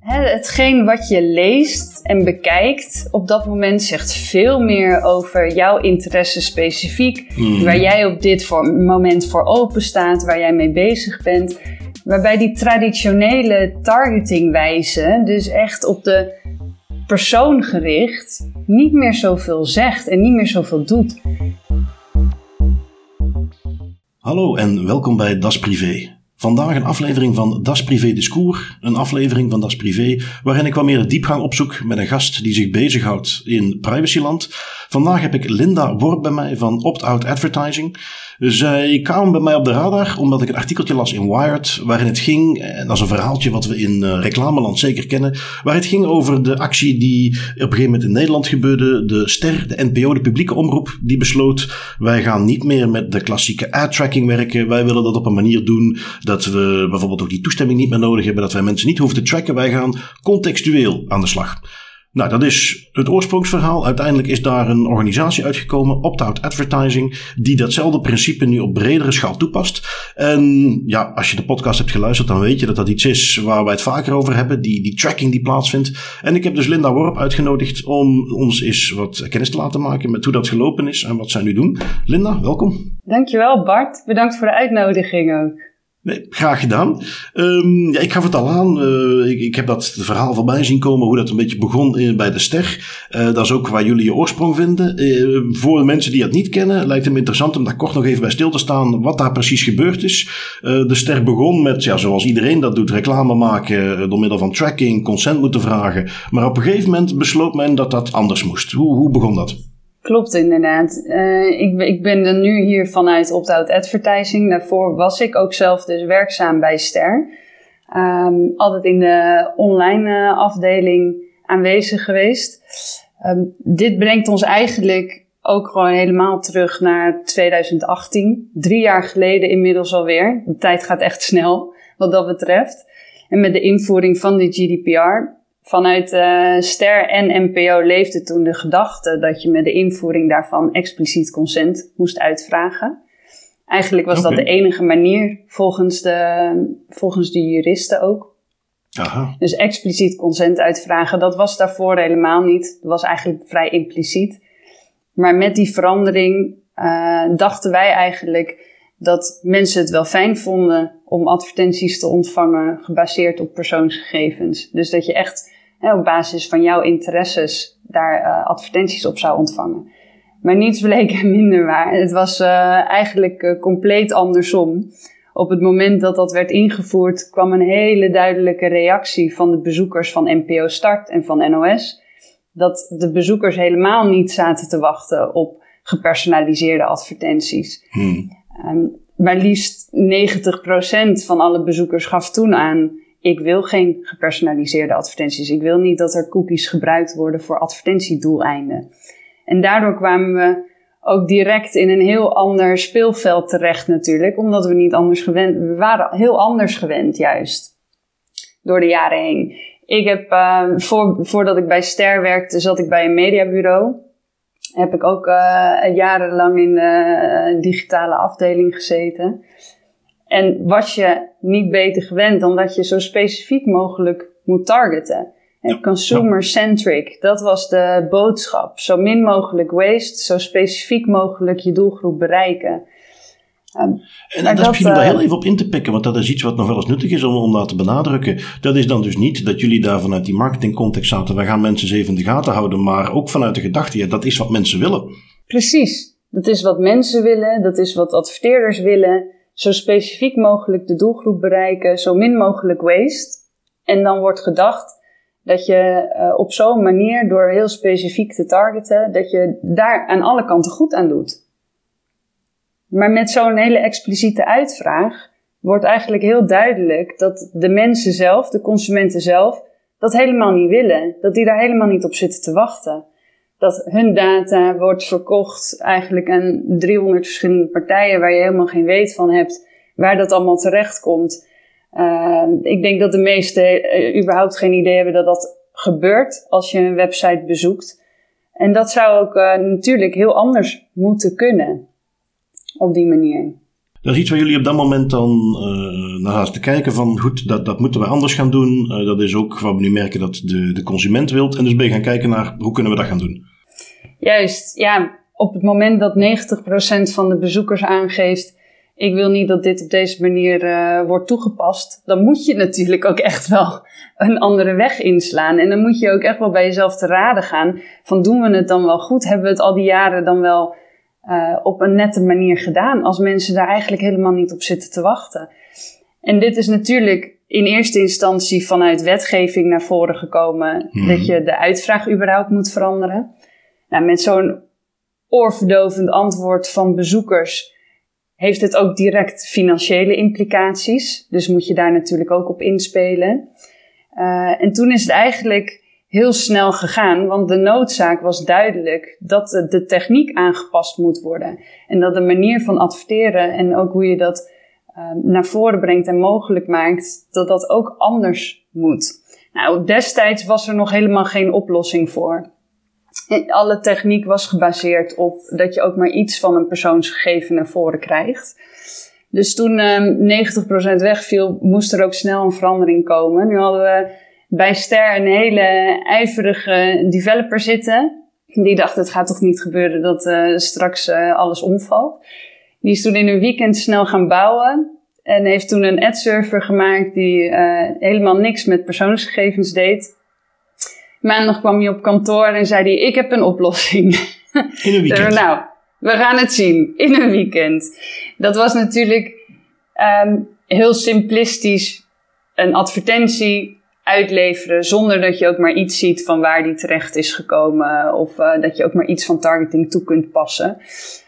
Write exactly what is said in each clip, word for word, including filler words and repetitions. Hetgeen wat je leest en bekijkt op dat moment zegt veel meer over jouw interesse specifiek. Mm. Waar jij op dit voor, moment voor open staat, waar jij mee bezig bent. Waarbij die traditionele targetingwijze, dus echt op de persoon gericht, niet meer zoveel zegt en niet meer zoveel doet. Hallo en welkom bij Das Privé. Vandaag een aflevering van Das Privé Discours, een aflevering van Das Privé waarin ik wat meer diepgang opzoek met een gast die zich bezighoudt in privacyland. Vandaag heb ik Linda Worp bij mij van Opt-out Advertising. Zij kwam bij mij op de radar omdat ik een artikeltje las in Wired waarin het ging, en dat is een verhaaltje wat we in uh, reclameland zeker kennen, waar het ging over de actie die op een gegeven moment in Nederland gebeurde, de STER, de N P O, de publieke omroep, die besloot: wij gaan niet meer met de klassieke ad-tracking werken, wij willen dat op een manier doen dat we bijvoorbeeld ook die toestemming niet meer nodig hebben, dat wij mensen niet hoeven te tracken, wij gaan contextueel aan de slag. Nou, dat is het oorsprongsverhaal. Uiteindelijk is daar een organisatie uitgekomen, Opt-out Advertising, die datzelfde principe nu op bredere schaal toepast. En ja, als je de podcast hebt geluisterd, dan weet je dat dat iets is waar wij het vaker over hebben, die, die tracking die plaatsvindt. En ik heb dus Linda Worp uitgenodigd om ons eens wat kennis te laten maken met hoe dat gelopen is en wat zij nu doen. Linda, welkom. Dankjewel Bart, bedankt voor de uitnodiging ook. Nee, graag gedaan. Um, ja, ik gaf het al aan. Uh, ik, ik heb dat verhaal voorbij zien komen, hoe dat een beetje begon in, bij de STER. Uh, dat is ook waar jullie je oorsprong vinden. Uh, voor de mensen die dat niet kennen, lijkt het me interessant om daar kort nog even bij stil te staan wat daar precies gebeurd is. Uh, de STER begon met, ja, zoals iedereen dat doet, reclame maken uh, door middel van tracking, consent moeten vragen. Maar op een gegeven moment besloot men dat dat anders moest. Hoe, hoe begon dat? Klopt inderdaad. Uh, ik, ik ben dan nu hier vanuit Opt-out Advertising. Daarvoor was ik ook zelf dus werkzaam bij STER. Um, altijd in de online uh, afdeling aanwezig geweest. Um, dit brengt ons eigenlijk ook gewoon helemaal terug naar tweeduizend achttien. Drie jaar geleden inmiddels alweer. De tijd gaat echt snel wat dat betreft. En met de invoering van de G D P R... Vanuit uh, STER en N P O leefde toen de gedachte dat je met de invoering daarvan expliciet consent moest uitvragen. Eigenlijk was okay. dat de enige manier volgens de, volgens de juristen ook. Aha. Dus expliciet consent uitvragen, dat was daarvoor helemaal niet. Dat was eigenlijk vrij impliciet. Maar met die verandering uh, dachten wij eigenlijk dat mensen het wel fijn vonden om advertenties te ontvangen gebaseerd op persoonsgegevens. Dus dat je echt hè, op basis van jouw interesses daar uh, advertenties op zou ontvangen. Maar niets bleek minder waar. Het was uh, eigenlijk uh, compleet andersom. Op het moment dat dat werd ingevoerd kwam een hele duidelijke reactie van de bezoekers van N P O Start en van N O S. Dat de bezoekers helemaal niet zaten te wachten op gepersonaliseerde advertenties. Hmm. Um, maar liefst negentig procent van alle bezoekers gaf toen aan: ik wil geen gepersonaliseerde advertenties. Ik wil niet dat er cookies gebruikt worden voor advertentiedoeleinden. En daardoor kwamen we ook direct in een heel ander speelveld terecht natuurlijk. Omdat we niet anders gewend waren. We waren heel anders gewend juist. Door de jaren heen. Ik heb, uh, voor, voordat ik bij STER werkte, zat ik bij een mediabureau. Heb ik ook uh, jarenlang in de uh, digitale afdeling gezeten. En was je niet beter gewend dan dat je zo specifiek mogelijk moet targeten. En consumer-centric, dat was de boodschap. Zo min mogelijk waste, zo specifiek mogelijk je doelgroep bereiken. Uh, en daar is misschien om daar heel even op in te pikken, want dat is iets wat nog wel eens nuttig is om, om daar te benadrukken. Dat is dan dus niet dat jullie daar vanuit die marketingcontext zaten, wij gaan mensen eens even in de gaten houden, maar ook vanuit de gedachte, ja, dat is wat mensen willen. Precies, dat is wat mensen willen, dat is wat adverteerders willen. Zo specifiek mogelijk de doelgroep bereiken, zo min mogelijk waste. En dan wordt gedacht dat je uh, op zo'n manier, door heel specifiek te targeten, dat je daar aan alle kanten goed aan doet. Maar met zo'n hele expliciete uitvraag wordt eigenlijk heel duidelijk dat de mensen zelf, de consumenten zelf, dat helemaal niet willen. Dat die daar helemaal niet op zitten te wachten. Dat hun data wordt verkocht eigenlijk aan driehonderd verschillende partijen waar je helemaal geen weet van hebt waar dat allemaal terechtkomt. Uh, ik denk dat de meesten uh, überhaupt geen idee hebben dat dat gebeurt als je een website bezoekt. En dat zou ook uh, natuurlijk heel anders moeten kunnen. Op die manier. Dat is iets waar jullie op dat moment dan uh, naar haast te kijken van goed, dat, dat moeten we anders gaan doen. Uh, dat is ook waar we nu merken dat de, de consument wilt. En dus ben je gaan kijken naar hoe kunnen we dat gaan doen. Juist, ja. Op het moment dat negentig procent van de bezoekers aangeeft, ik wil niet dat dit op deze manier uh, wordt toegepast. Dan moet je natuurlijk ook echt wel een andere weg inslaan. En dan moet je ook echt wel bij jezelf te raden gaan. Van doen we het dan wel goed? Hebben we het al die jaren dan wel uh, op een nette manier gedaan? Als mensen daar eigenlijk helemaal niet op zitten te wachten. En dit is natuurlijk in eerste instantie vanuit wetgeving naar voren gekomen. Mm-hmm. Dat je de uitvraag überhaupt moet veranderen. Nou, met zo'n oorverdovend antwoord van bezoekers heeft het ook direct financiële implicaties. Dus moet je daar natuurlijk ook op inspelen. Uh, en toen is het eigenlijk heel snel gegaan, want de noodzaak was duidelijk dat de techniek aangepast moet worden. En dat de manier van adverteren en ook hoe je dat uh, naar voren brengt en mogelijk maakt, dat dat ook anders moet. Nou, destijds was er nog helemaal geen oplossing voor. Alle techniek was gebaseerd op dat je ook maar iets van een persoonsgegeven naar voren krijgt. Dus toen eh, negentig procent wegviel, moest er ook snel een verandering komen. Nu hadden we bij STER een hele ijverige developer zitten. Die dacht, het gaat toch niet gebeuren dat uh, straks uh, alles omvalt. Die is toen in een weekend snel gaan bouwen. En heeft toen een ad-server gemaakt die uh, helemaal niks met persoonsgegevens deed. Maandag kwam hij op kantoor en zei hij, ik heb een oplossing. In een weekend. Nou, we gaan het zien. In een weekend. Dat was natuurlijk um, heel simplistisch een advertentie uitleveren zonder dat je ook maar iets ziet van waar die terecht is gekomen. Of uh, dat je ook maar iets van targeting toe kunt passen.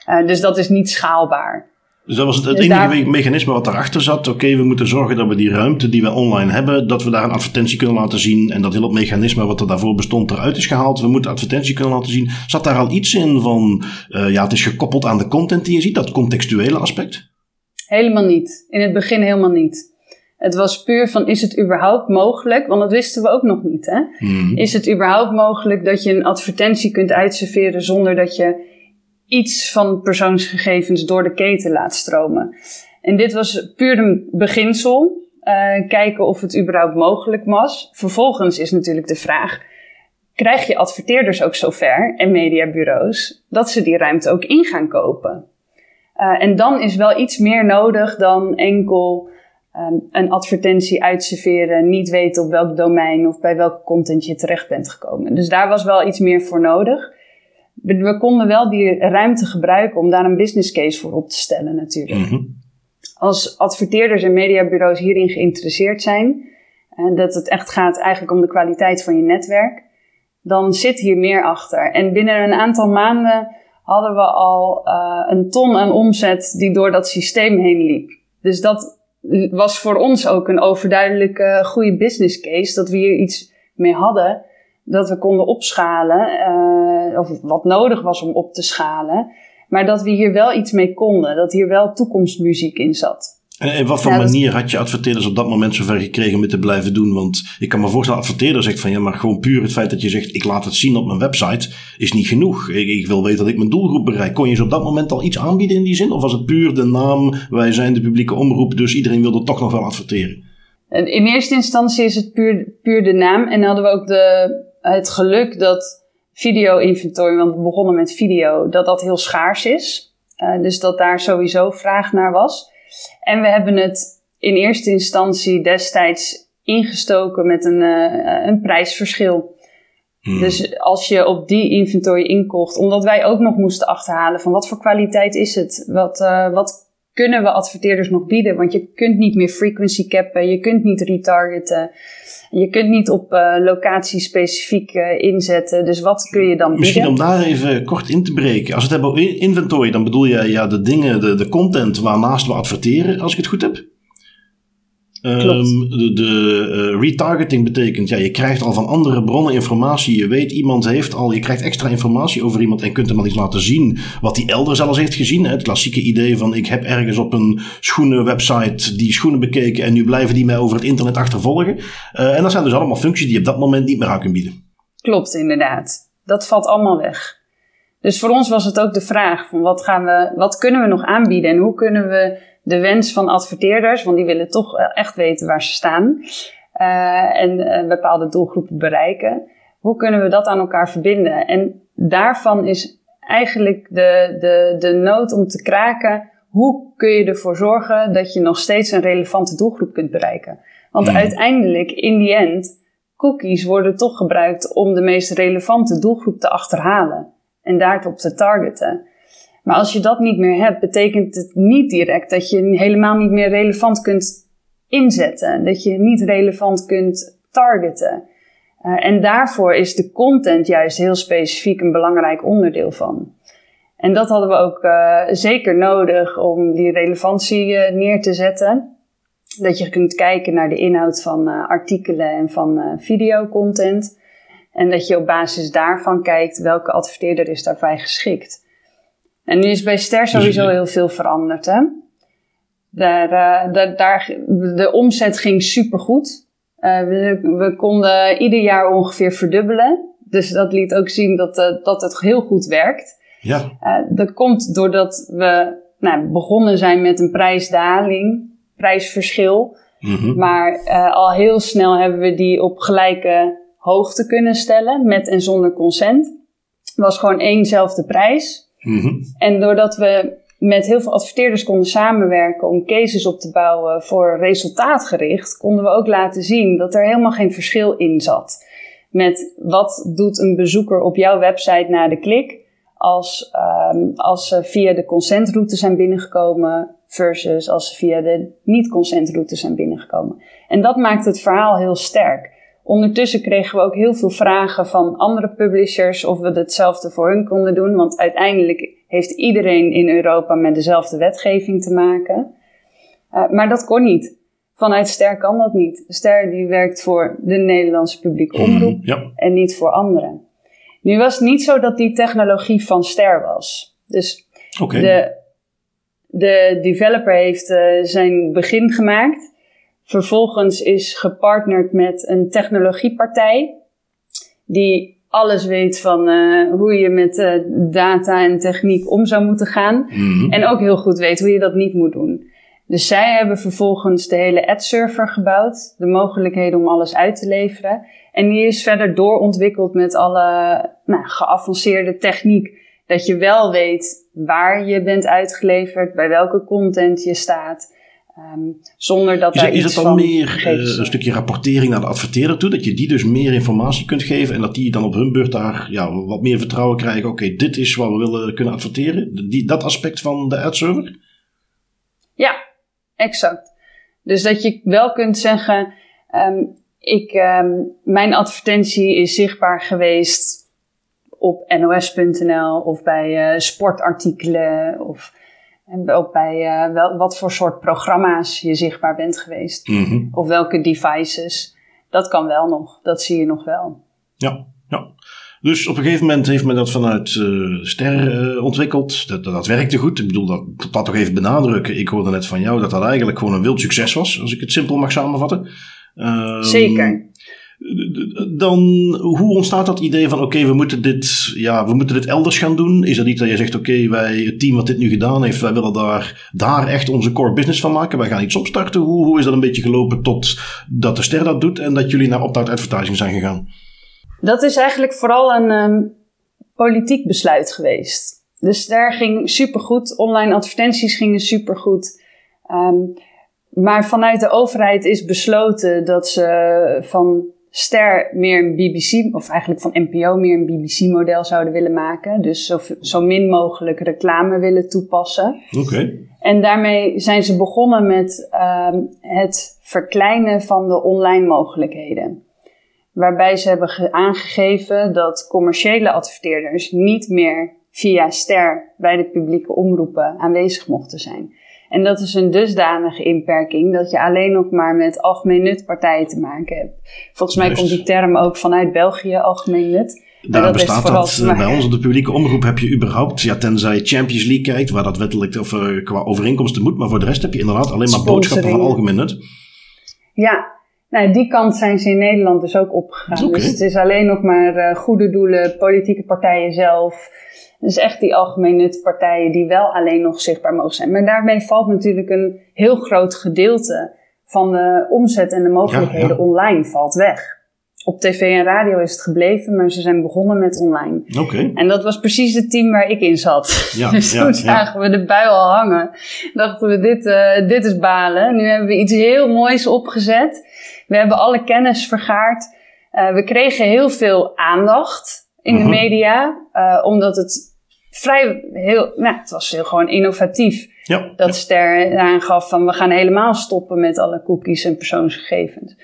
Uh, dus dat is niet schaalbaar. Dus dat was het, het dus enige daar... mechanisme wat daarachter zat. Oké, okay, we moeten zorgen dat we die ruimte die we online hebben, dat we daar een advertentie kunnen laten zien. En dat hele mechanisme wat er daarvoor bestond eruit is gehaald. We moeten advertentie kunnen laten zien. Zat daar al iets in van, uh, ja, het is gekoppeld aan de content die je ziet, dat contextuele aspect? Helemaal niet. In het begin helemaal niet. Het was puur van, is het überhaupt mogelijk? Want dat wisten we ook nog niet, hè? Hmm. Is het überhaupt mogelijk dat je een advertentie kunt uitserveren zonder dat je iets van persoonsgegevens door de keten laat stromen. En dit was puur een beginsel. Uh, kijken of het überhaupt mogelijk was. Vervolgens is natuurlijk de vraag, krijg je adverteerders ook zover en mediabureaus dat ze die ruimte ook in gaan kopen? Uh, en dan is wel iets meer nodig dan enkel um, een advertentie uitserveren, niet weten op welk domein of bij welk content je terecht bent gekomen. Dus daar was wel iets meer voor nodig. We konden wel die ruimte gebruiken om daar een business case voor op te stellen natuurlijk. Mm-hmm. Als adverteerders en mediabureaus hierin geïnteresseerd zijn, en dat het echt gaat eigenlijk om de kwaliteit van je netwerk, dan zit hier meer achter. En binnen een aantal maanden hadden we al uh, een ton aan omzet die door dat systeem heen liep. Dus dat was voor ons ook een overduidelijke goede business case, dat we hier iets mee hadden. Dat we konden opschalen, uh, of wat nodig was om op te schalen. Maar dat we hier wel iets mee konden. Dat hier wel toekomstmuziek in zat. En op wat voor ja, manier had je adverteerders op dat moment zover gekregen om het te blijven doen? Want ik kan me voorstellen, adverteerder zegt van ja, maar gewoon puur het feit dat je zegt, ik laat het zien op mijn website, is niet genoeg. Ik, ik wil weten dat ik mijn doelgroep bereik. Kon je ze op dat moment al iets aanbieden in die zin? Of was het puur de naam, wij zijn de publieke omroep, dus iedereen wilde toch nog wel adverteren? In eerste instantie is het puur, puur de naam. En dan hadden we ook de... het geluk dat video-inventory, want we begonnen met video, dat dat heel schaars is. Uh, dus dat daar sowieso vraag naar was. En we hebben het in eerste instantie destijds ingestoken met een, uh, een prijsverschil. Hmm. Dus als je op die inventory inkocht, omdat wij ook nog moesten achterhalen van wat voor kwaliteit is het? Wat, uh, wat kunnen we adverteerders nog bieden? Want je kunt niet meer frequency cappen, je kunt niet retargeten. Je kunt niet op uh, locatie specifiek uh, inzetten. Dus wat kun je dan bieden? Misschien om daar even kort in te breken. Als we het hebben over inventory, dan bedoel je ja, de dingen, de, de content waarnaast we adverteren, als ik het goed heb. Klopt. Um, de de uh, retargeting betekent, ja, je krijgt al van andere bronnen informatie. Je weet, iemand heeft al, je krijgt extra informatie over iemand en kunt hem al iets laten zien wat hij elders al eens heeft gezien. Hè? Het klassieke idee van, ik heb ergens op een schoenenwebsite die schoenen bekeken en nu blijven die mij over het internet achtervolgen. Uh, en dat zijn dus allemaal functies die je op dat moment niet meer aan kunt bieden. Klopt, inderdaad. Dat valt allemaal weg. Dus voor ons was het ook de vraag van wat gaan we, wat kunnen we nog aanbieden en hoe kunnen we de wens van adverteerders, want die willen toch echt weten waar ze staan uh, en uh, bepaalde doelgroepen bereiken. Hoe kunnen we dat aan elkaar verbinden? En daarvan is eigenlijk de, de, de nood om te kraken. Hoe kun je ervoor zorgen dat je nog steeds een relevante doelgroep kunt bereiken? Want mm. uiteindelijk, in the end, cookies worden toch gebruikt om de meest relevante doelgroep te achterhalen. En daarop te targeten. Maar als je dat niet meer hebt, betekent het niet direct dat je helemaal niet meer relevant kunt inzetten. Dat je niet relevant kunt targeten. Uh, en daarvoor is de content juist heel specifiek een belangrijk onderdeel van. En dat hadden we ook uh, zeker nodig om die relevantie uh, neer te zetten. Dat je kunt kijken naar de inhoud van uh, artikelen en van uh, videocontent. En dat je op basis daarvan kijkt welke adverteerder is daarbij geschikt. En nu is bij STER sowieso heel veel veranderd. Hè? Daar, uh, da- daar, de omzet ging supergoed. Uh, we, we konden ieder jaar ongeveer verdubbelen. Dus dat liet ook zien dat, uh, dat het heel goed werkt. Ja. Uh, dat komt doordat we nou, begonnen zijn met een prijsdaling, prijsverschil. Mm-hmm. Maar uh, al heel snel hebben we die op gelijke hoogte kunnen stellen, met en zonder consent. Het was gewoon éénzelfde prijs. Mm-hmm. En doordat we met heel veel adverteerders konden samenwerken om cases op te bouwen voor resultaatgericht, konden we ook laten zien dat er helemaal geen verschil in zat. Met wat doet een bezoeker op jouw website na de klik, Als, um, als ze via de consentroute zijn binnengekomen versus als ze via de niet-consentroute zijn binnengekomen. En dat maakt het verhaal heel sterk. Ondertussen kregen we ook heel veel vragen van andere publishers of we hetzelfde voor hun konden doen. Want uiteindelijk heeft iedereen in Europa met dezelfde wetgeving te maken. Uh, maar dat kon niet. Vanuit STER kan dat niet. STER die werkt voor de Nederlandse publieke omroep mm, ja. en niet voor anderen. Nu was het niet zo dat die technologie van STER was. Dus okay. de, de developer heeft uh, zijn begin gemaakt. Vervolgens is gepartnerd met een technologiepartij die alles weet van uh, hoe je met uh, data en techniek om zou moeten gaan. Mm-hmm. En ook heel goed weet hoe je dat niet moet doen. Dus zij hebben vervolgens de hele ad-server gebouwd. De mogelijkheden om alles uit te leveren. En die is verder doorontwikkeld met alle nou, geavanceerde techniek. Dat je wel weet waar je bent uitgeleverd, bij welke content je staat. Um, zonder dat is, daar is iets het dan van meer uh, een stukje rapportering naar de adverteerder toe? Dat je die dus meer informatie kunt geven en dat die dan op hun beurt daar ja, wat meer vertrouwen krijgen. Oké, okay, dit is wat we willen kunnen adverteren. Die, dat aspect van de ad-server? Ja, exact. Dus dat je wel kunt zeggen, Um, Ik, um, mijn advertentie is zichtbaar geweest op N O S punt N L of bij uh, sportartikelen of en ook bij uh, wel, wat voor soort programma's je zichtbaar bent geweest. Mm-hmm. Of welke devices. Dat kan wel nog, dat zie je nog wel. Ja, ja. Dus op een gegeven moment heeft men dat vanuit uh, STER uh, ontwikkeld. Dat, dat, dat werkte goed. Ik bedoel, dat, dat toch even benadrukken. Ik hoorde net van jou dat dat eigenlijk gewoon een wild succes was, als ik het simpel mag samenvatten. Um, Zeker. Dan, hoe ontstaat dat idee van oké, okay, we moeten dit, ja, we moeten dit elders gaan doen? Is dat niet dat je zegt oké, okay, wij, het team wat dit nu gedaan heeft, wij willen daar, daar echt onze core business van maken. Wij gaan iets opstarten. Hoe, hoe is dat een beetje gelopen tot dat de STER dat doet en dat jullie naar Opt-out Advertising zijn gegaan? Dat is eigenlijk vooral een um, politiek besluit geweest. De STER ging supergoed. Online advertenties gingen supergoed. Um, Maar vanuit de overheid is besloten dat ze van STER meer een B B C, of eigenlijk van N P O meer een B B C-model zouden willen maken. Dus zo, zo min mogelijk reclame willen toepassen. Oké. Okay. En daarmee zijn ze begonnen met um, het verkleinen van de online mogelijkheden. Waarbij ze hebben ge- aangegeven dat commerciële adverteerders niet meer via STER bij de publieke omroepen aanwezig mochten zijn. En dat is een dusdanige inperking dat je alleen nog maar met algemeen nut partijen te maken hebt. Volgens mij Juist. komt die term ook vanuit België, algemeen nut. Daar dat bestaat dat. Maar bij ons op de publieke omroep heb je überhaupt, ja, tenzij je Champions League kijkt, waar dat wettelijk of uh, qua overeenkomsten moet. Maar voor de rest heb je inderdaad alleen maar boodschappen van algemeen nut. Ja, Nou, die kant zijn ze in Nederland dus ook opgegaan. Okay. Dus het is alleen nog maar uh, goede doelen, politieke partijen zelf. Dus echt die algemeen nutpartijen die wel alleen nog zichtbaar mogen zijn. Maar daarmee valt natuurlijk een heel groot gedeelte van de omzet en de mogelijkheden ja, ja. online valt weg. Op tv en radio is het gebleven, maar ze zijn begonnen met online. Okay. En dat was precies het team waar ik in zat. Ja, dus toen ja, zagen ja. we de bui al hangen. Dachten we, dit, uh, dit is balen. Nu hebben we iets heel moois opgezet. We hebben alle kennis vergaard. Uh, we kregen heel veel aandacht in uh-huh. de media. Uh, omdat het vrij heel... Nou, het was heel gewoon innovatief. Ja, dat ja. STER aangaf van we gaan helemaal stoppen met alle cookies en persoonsgegevens.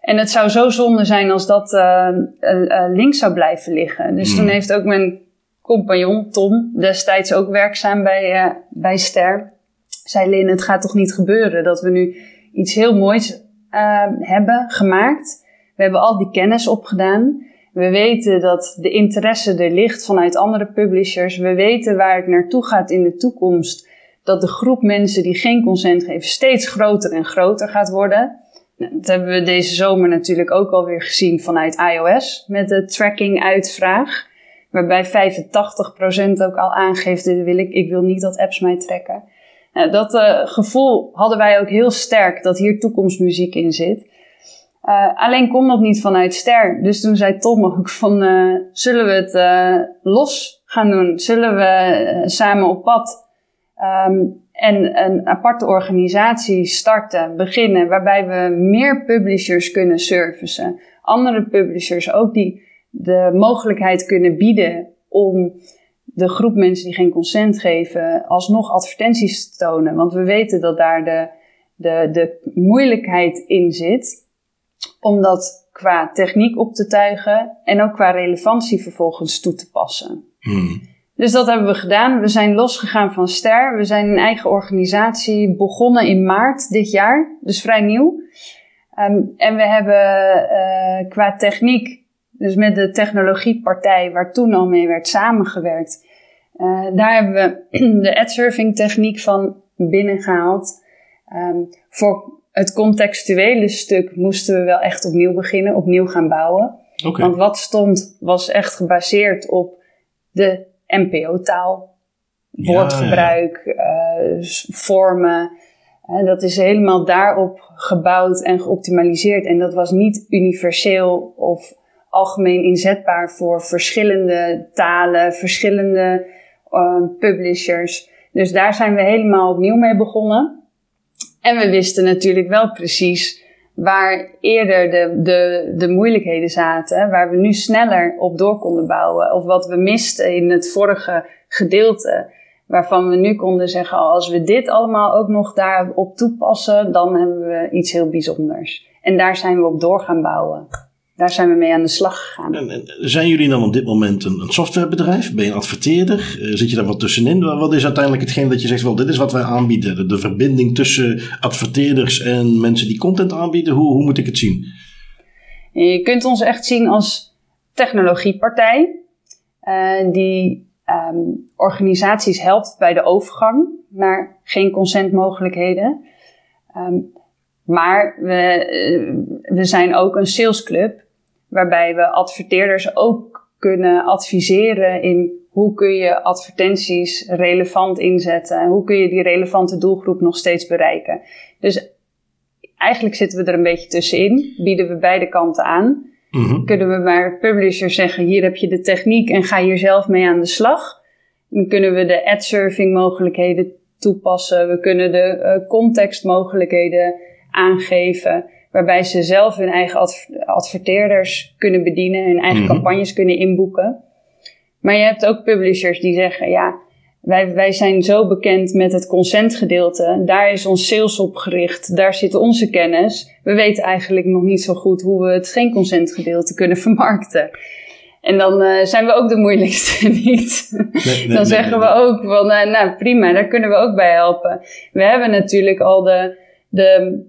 En het zou zo zonde zijn als dat uh, uh, links zou blijven liggen. Dus mm. toen heeft ook mijn compagnon Tom, destijds ook werkzaam bij, uh, bij STER, zei Lynn, het gaat toch niet gebeuren dat we nu iets heel moois uh, hebben gemaakt. We hebben al die kennis opgedaan. We weten dat de interesse er ligt vanuit andere publishers. We weten waar het naartoe gaat in de toekomst. Dat de groep mensen die geen consent geven steeds groter en groter gaat worden. Nou, dat hebben we deze zomer natuurlijk ook alweer gezien vanuit iOS met de tracking-uitvraag. Waarbij vijfentachtig procent ook al aangeeft, dit wil ik, ik wil niet dat apps mij tracken. Nou, dat uh, gevoel hadden wij ook heel sterk dat hier toekomstmuziek in zit. Uh, alleen kon dat niet vanuit STER. Dus toen zei Tom ook van, uh, zullen we het uh, los gaan doen? Zullen we uh, samen op pad? Um, en een aparte organisatie starten, beginnen, waarbij we meer publishers kunnen servicen. Andere publishers ook die de mogelijkheid kunnen bieden om de groep mensen die geen consent geven alsnog advertenties te tonen. Want we weten dat daar de, de, de moeilijkheid in zit om dat qua techniek op te tuigen en ook qua relevantie vervolgens toe te passen. Hmm. Dus dat hebben we gedaan. We zijn losgegaan van STER. We zijn een eigen organisatie begonnen in maart dit jaar. Dus vrij nieuw. Um, en we hebben uh, qua techniek, dus met de technologiepartij waar toen al mee werd samengewerkt. Uh, daar hebben we de adserving techniek van binnengehaald. Um, voor het contextuele stuk moesten we wel echt opnieuw beginnen. Opnieuw gaan bouwen. Okay. Want wat stond was echt gebaseerd op de N P O-taal, woordgebruik, ja, ja. Uh, vormen. Uh, dat is helemaal daarop gebouwd en geoptimaliseerd. En dat was niet universeel of algemeen inzetbaar voor verschillende talen, verschillende uh, publishers. Dus daar zijn we helemaal opnieuw mee begonnen. En we wisten natuurlijk wel precies waar eerder de, de, de moeilijkheden zaten, waar we nu sneller op door konden bouwen. Of wat we misten in het vorige gedeelte, waarvan we nu konden zeggen, oh, als we dit allemaal ook nog daarop toepassen, dan hebben we iets heel bijzonders. En daar zijn we op door gaan bouwen. Daar zijn we mee aan de slag gegaan. En, en zijn jullie dan op dit moment een, een softwarebedrijf? Ben je een adverteerder? Uh, zit je daar wat tussenin? Wat is uiteindelijk hetgeen dat je zegt, wel, dit is wat wij aanbieden? De, de verbinding tussen adverteerders en mensen die content aanbieden. Hoe, hoe moet ik het zien? Je kunt ons echt zien als technologiepartij. Uh, die um, organisaties helpt bij de overgang naar geen consentmogelijkheden. Um, maar we, we zijn ook een salesclub, waarbij we adverteerders ook kunnen adviseren in hoe kun je advertenties relevant inzetten en hoe kun je die relevante doelgroep nog steeds bereiken. Dus eigenlijk zitten we er een beetje tussenin, bieden we beide kanten aan. Mm-hmm. Kunnen we maar publishers zeggen, hier heb je de techniek en ga hier zelf mee aan de slag. Dan kunnen we de ad-serving mogelijkheden toepassen, we kunnen de uh, contextmogelijkheden aangeven, waarbij ze zelf hun eigen adver- adverteerders kunnen bedienen, hun eigen mm-hmm. campagnes kunnen inboeken. Maar je hebt ook publishers die zeggen, ja, wij, wij zijn zo bekend met het consentgedeelte, daar is ons sales op gericht, daar zit onze kennis. We weten eigenlijk nog niet zo goed hoe we het geen consentgedeelte kunnen vermarkten. En dan uh, zijn we ook de moeilijkste niet. Nee, nee, dan zeggen nee, nee. we ook van, uh, nou prima, daar kunnen we ook bij helpen. We hebben natuurlijk al de, de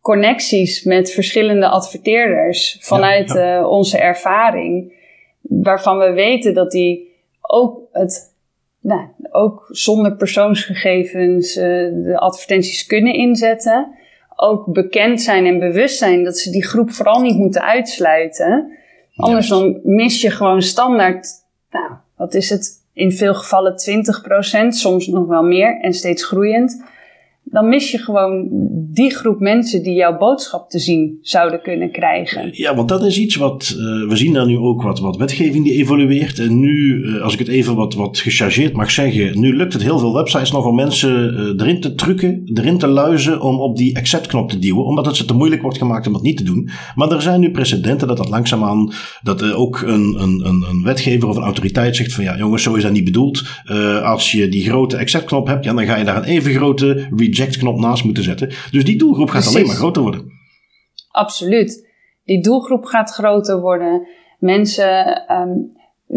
connecties met verschillende adverteerders vanuit ja, ja. Uh, onze ervaring, waarvan we weten dat die ook, het, nou, ook zonder persoonsgegevens uh, de advertenties kunnen inzetten. ook bekend zijn en bewust zijn dat ze die groep vooral niet moeten uitsluiten. Anders yes. dan mis je gewoon standaard, nou, wat is het? In veel gevallen twintig procent, soms nog wel meer en steeds groeiend. Dan mis je gewoon die groep mensen die jouw boodschap te zien zouden kunnen krijgen. Ja, want dat is iets wat... Uh, we zien daar nu ook wat, wat wetgeving die evolueert. En nu, uh, als ik het even wat, wat gechargeerd mag zeggen... nu lukt het heel veel websites nog om mensen uh, erin te trucken... erin te luizen om op die accept-knop te duwen... omdat het ze te moeilijk wordt gemaakt om dat niet te doen. Maar er zijn nu precedenten dat dat langzaamaan... dat uh, ook een, een, een, een wetgever of een autoriteit zegt van... ja, jongens, zo is dat niet bedoeld. Uh, als je die grote accept-knop hebt... ja, dan ga je daar een even grote... reject-knop naast moeten zetten. Dus die doelgroep gaat Precies. alleen maar groter worden. Absoluut. Die doelgroep gaat groter worden. Mensen, um,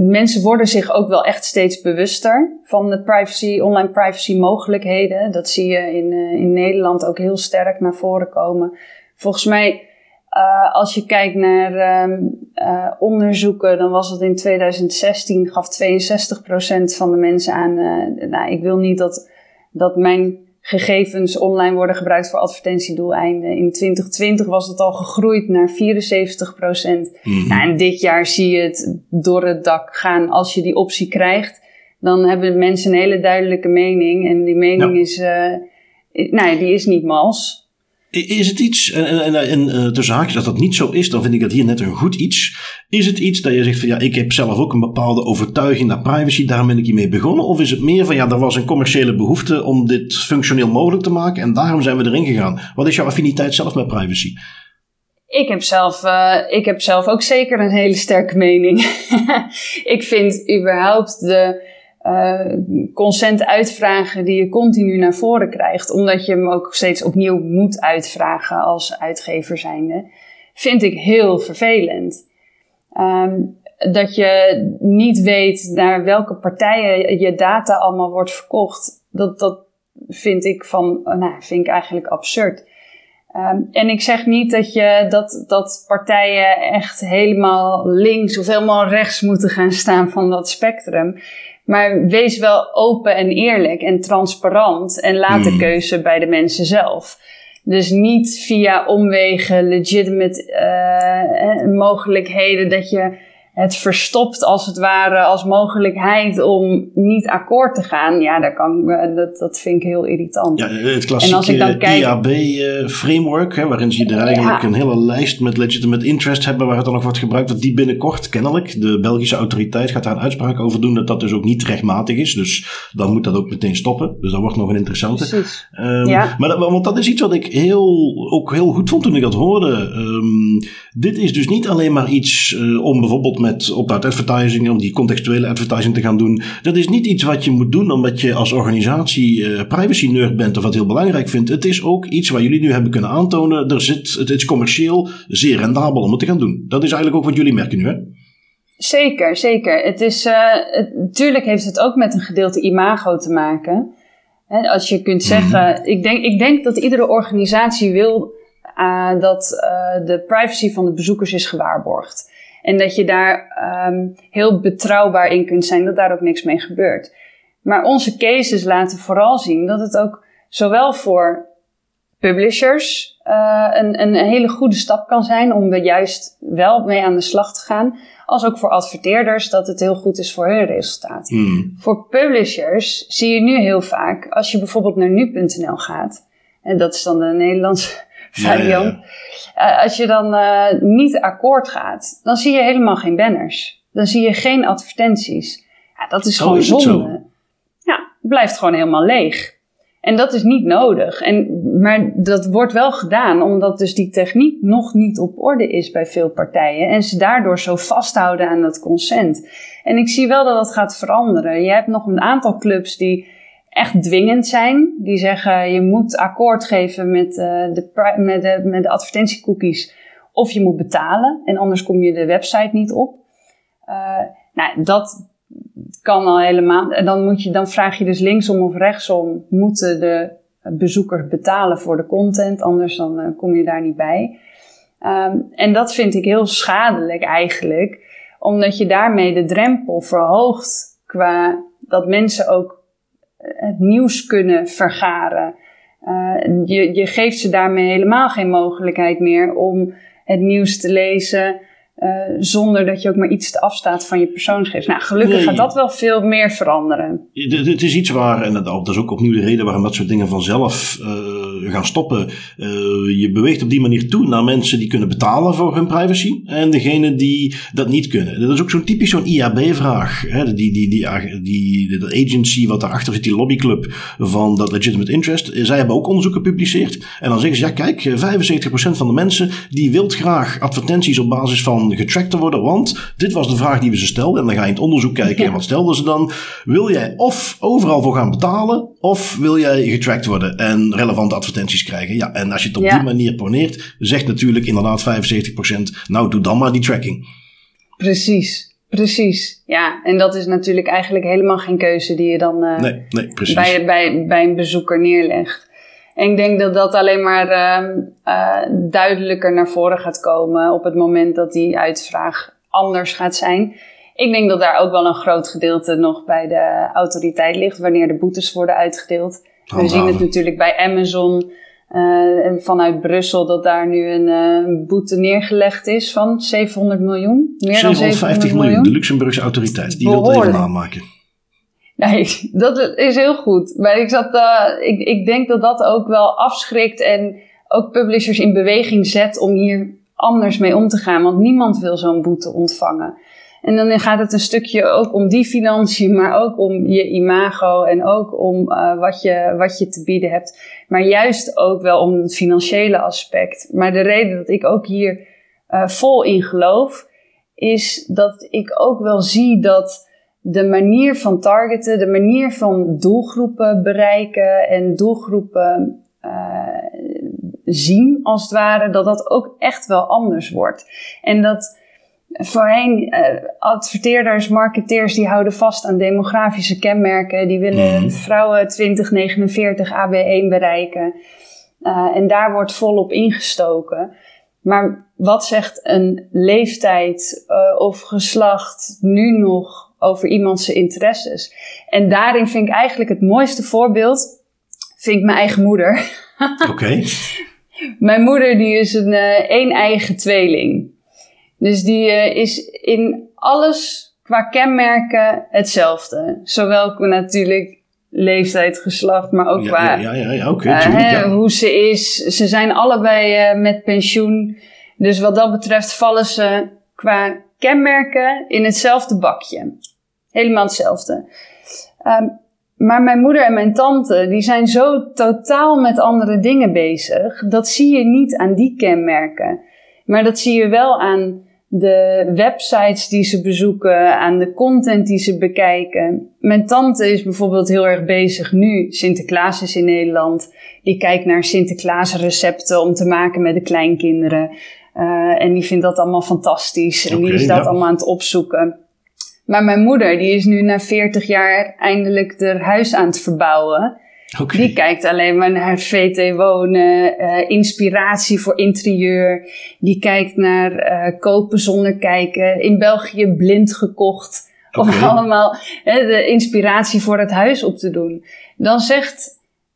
mensen worden zich ook wel echt steeds bewuster van de privacy, online privacy mogelijkheden. Dat zie je in, uh, in Nederland ook heel sterk naar voren komen. Volgens mij, uh, als je kijkt naar um, uh, onderzoeken, dan was het in tweeduizend zestien, gaf tweeënzestig procent van de mensen aan, uh, nou, ik wil niet dat, dat mijn gegevens online worden gebruikt voor advertentiedoeleinden. In twintig twintig was het al gegroeid naar vierenzeventig procent. Mm-hmm. Nou, en dit jaar zie je het door het dak gaan. Als je die optie krijgt, dan hebben mensen een hele duidelijke mening. En die mening ja. is, uh, nou, die is niet mals. Is het iets, en, en, en, en uh, tussen haakjes, dat dat niet zo is, dan vind ik dat hier net een goed iets. Is het iets dat je zegt van ja, ik heb zelf ook een bepaalde overtuiging naar privacy, daarom ben ik hiermee begonnen? Of is het meer van ja, er was een commerciële behoefte om dit functioneel mogelijk te maken en daarom zijn we erin gegaan? Wat is jouw affiniteit zelf met privacy? Ik heb zelf, uh, ik heb zelf ook zeker een hele sterke mening. Ik vind überhaupt de... Uh, consent uitvragen die je continu naar voren krijgt, omdat je hem ook steeds opnieuw moet uitvragen als uitgever zijnde, vind ik heel vervelend. Um, dat je niet weet naar welke partijen je data allemaal wordt verkocht, dat, dat vind ik van, nou, vind ik eigenlijk absurd. Um, en ik zeg niet dat, je, dat, dat partijen echt helemaal links of helemaal rechts moeten gaan staan van dat spectrum. Maar wees wel open en eerlijk en transparant en laat de keuze bij de mensen zelf. Dus niet via omwegen, legitimate uh, mogelijkheden dat je het verstopt als het ware als mogelijkheid om niet akkoord te gaan. Ja, dat, kan, dat, dat vind ik heel irritant. Ja, het klassieke kijk... I A B-framework, waarin ze er eigenlijk ja. een hele lijst met legitimate interest hebben waar het dan nog wordt gebruikt. Dat die binnenkort, kennelijk, de Belgische autoriteit gaat daar een uitspraak over doen dat dat dus ook niet rechtmatig is. Dus dan moet dat ook meteen stoppen. Dus dat wordt nog een interessante. Um, ja. Maar dat, want dat is iets wat ik heel, ook heel goed vond toen ik dat hoorde. Um, dit is dus niet alleen maar iets uh, om bijvoorbeeld met opt-out advertising, om die contextuele advertising te gaan doen. Dat is niet iets wat je moet doen omdat je als organisatie uh, privacy nerd bent of wat heel belangrijk vindt. Het is ook iets waar jullie nu hebben kunnen aantonen. Er zit, het is commercieel zeer rendabel om het te gaan doen. Dat is eigenlijk ook wat jullie merken nu, hè? Zeker, zeker. Het is, uh, het, natuurlijk heeft het ook met een gedeelte imago te maken. Hè, als je kunt zeggen, mm-hmm. ik, denk, ik denk dat iedere organisatie wil uh, dat uh, de privacy van de bezoekers is gewaarborgd. En dat je daar um, heel betrouwbaar in kunt zijn, dat daar ook niks mee gebeurt. Maar onze cases laten vooral zien dat het ook zowel voor publishers uh, een, een hele goede stap kan zijn om er juist wel mee aan de slag te gaan, als ook voor adverteerders dat het heel goed is voor hun resultaat. Mm. Voor publishers zie je nu heel vaak, als je bijvoorbeeld naar nu punt n l gaat, en dat is dan de Nederlandse... Ja, ja, ja. Uh, als je dan uh, niet akkoord gaat, dan zie je helemaal geen banners. Dan zie je geen advertenties. Ja, dat is oh, gewoon is zonde. Ja, het blijft gewoon helemaal leeg. En dat is niet nodig. En, maar dat wordt wel gedaan, omdat dus die techniek nog niet op orde is bij veel partijen. En ze daardoor zo vasthouden aan dat consent. En ik zie wel dat dat gaat veranderen. Je hebt nog een aantal clubs die... echt dwingend zijn. Die zeggen je moet akkoord geven met, uh, de, pri- met, de, met de advertentiecookies. Of je moet betalen. En anders kom je de website niet op. Uh, nou, dat kan al helemaal. En dan, moet je, dan vraag je dus linksom of rechtsom. Moeten de bezoekers betalen voor de content. Anders dan uh, kom je daar niet bij. Um, en dat vind ik heel schadelijk eigenlijk. Omdat je daarmee de drempel verhoogt. Qua dat mensen ook het nieuws kunnen vergaren. Uh, je, je geeft ze daarmee helemaal geen mogelijkheid meer om het nieuws te lezen uh, zonder dat je ook maar iets te afstaat van je persoonsgegevens. Nou, gelukkig nee. gaat dat wel veel meer veranderen. Het is iets waar, en dat is ook opnieuw de reden waarom dat soort dingen vanzelf uh, gaan stoppen. Uh, je beweegt op die manier toe naar mensen die kunnen betalen voor hun privacy en degene die dat niet kunnen. Dat is ook zo'n typisch zo'n I A B-vraag. Hè? Die, die, die, die, de agency wat daarachter zit, die lobbyclub van dat legitimate interest, zij hebben ook onderzoeken gepubliceerd. En dan zeggen ze, ja kijk, vijfenzeventig procent van de mensen die wil graag advertenties op basis van getrackt te worden, want dit was de vraag die we ze stelden. En dan ga je in het onderzoek kijken, ja. en wat stelden ze dan? Wil jij of overal voor gaan betalen, of wil jij getrackt worden en relevante advertenties krijgen? Ja, en als je het op ja. die manier poneert, zegt natuurlijk inderdaad vijfenzeventig procent, nou doe dan maar die tracking. Precies, precies. Ja, en dat is natuurlijk eigenlijk helemaal geen keuze die je dan uh, nee, nee, precies. Bij, bij, bij een bezoeker neerlegt. En ik denk dat dat alleen maar uh, uh, duidelijker naar voren gaat komen op het moment dat die uitvraag anders gaat zijn. Ik denk dat daar ook wel een groot gedeelte nog bij de autoriteit ligt, wanneer de boetes worden uitgedeeld. Oh, we zien nou. het natuurlijk bij Amazon uh, en vanuit Brussel dat daar nu een uh, boete neergelegd is van zevenhonderd miljoen. Meer zevenhonderdvijftig dan zevenhonderd miljoen, miljoen, de Luxemburgse autoriteit, die wil het even aanmaken. Nee, dat is heel goed. Maar ik, zat, uh, ik, ik denk dat dat ook wel afschrikt en ook publishers in beweging zet om hier anders mee om te gaan. Want niemand wil zo'n boete ontvangen. En dan gaat het een stukje ook om die financiën, maar ook om je imago en ook om uh, wat je, wat je te bieden hebt. Maar juist ook wel om het financiële aspect. Maar de reden dat ik ook hier uh, vol in geloof, is dat ik ook wel zie dat de manier van targeten, de manier van doelgroepen bereiken en doelgroepen uh, zien als het ware, dat dat ook echt wel anders wordt. En dat voorheen uh, adverteerders, marketeers, die houden vast aan demografische kenmerken. Die willen mm. vrouwen twintig negenenveertig A B één bereiken. Uh, en daar wordt volop ingestoken. Maar wat zegt een leeftijd uh, of geslacht nu nog over iemands interesses? En daarin vind ik eigenlijk het mooiste voorbeeld, vind ik mijn eigen moeder. Oké. Okay. Mijn moeder die is een uh, een-eigen tweeling. Dus die uh, is in alles qua kenmerken hetzelfde. Zowel natuurlijk leeftijd, geslacht, maar ook ja, qua ja, ja, ja, okay, uh, tuurlijk, hè, ja. hoe ze is. Ze zijn allebei uh, met pensioen. Dus wat dat betreft vallen ze qua kenmerken in hetzelfde bakje. Helemaal hetzelfde. Um, maar mijn moeder en mijn tante, die zijn zo totaal met andere dingen bezig. Dat zie je niet aan die kenmerken. Maar dat zie je wel aan de websites die ze bezoeken, aan de content die ze bekijken. Mijn tante is bijvoorbeeld heel erg bezig nu. Sinterklaas is in Nederland. Die kijkt naar Sinterklaas recepten om te maken met de kleinkinderen. Uh, en die vindt dat allemaal fantastisch. En okay, die is dat ja. allemaal aan het opzoeken. Maar mijn moeder, die is nu na veertig jaar eindelijk haar huis aan het verbouwen. Okay. Die kijkt alleen maar naar V T wonen, uh, inspiratie voor interieur. Die kijkt naar uh, kopen zonder kijken. In België blind gekocht. Okay. Om allemaal he, de inspiratie voor het huis op te doen. Dan zegt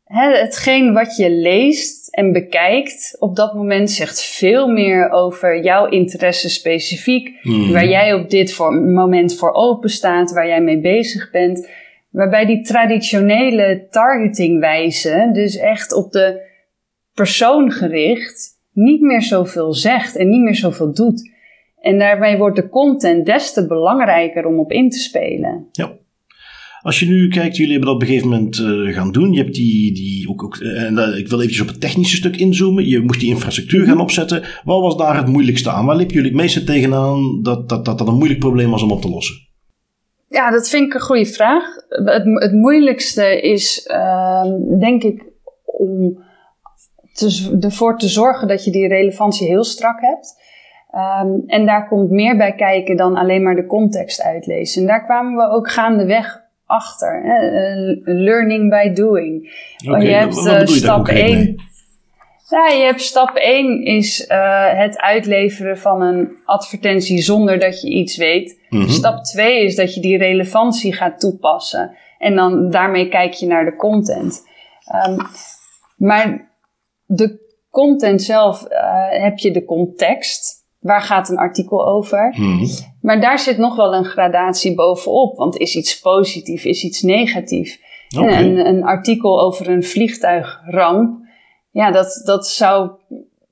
he, hetgeen wat je leest en bekijkt, op dat moment zegt veel meer over jouw interesse specifiek, mm. waar jij op dit voor, moment voor open staat, waar jij mee bezig bent. Waarbij die traditionele targetingwijze, dus echt op de persoon gericht, niet meer zoveel zegt en niet meer zoveel doet. En daarbij wordt de content des te belangrijker om op in te spelen. Ja. Als je nu kijkt, jullie hebben dat op een gegeven moment uh, gaan doen. Je hebt die, die ook, ook en uh, ik wil eventjes op het technische stuk inzoomen. Je moest die infrastructuur gaan opzetten. Wat was daar het moeilijkste aan? Waar liepen jullie het meeste tegenaan dat dat, dat dat een moeilijk probleem was om op te lossen? Ja, dat vind ik een goede vraag. Het, het moeilijkste is, uh, denk ik, om te, ervoor te zorgen dat je die relevantie heel strak hebt. Um, en daar komt meer bij kijken dan alleen maar de context uitlezen. En daar kwamen we ook gaandeweg achter. Hè? Learning by doing. Okay, je hebt, uh, stap één. Ja, je hebt stap één is uh, het uitleveren van een advertentie zonder dat je iets weet. Mm-hmm. Stap twee is dat je die relevantie gaat toepassen. En dan daarmee kijk je naar de content. Um, Maar de content zelf uh, heb je de context. Waar gaat een artikel over? Hmm. Maar daar zit nog wel een gradatie bovenop. Want is iets positief, is iets negatief? Okay. En een, een artikel over een vliegtuigramp. Ja, dat, dat zou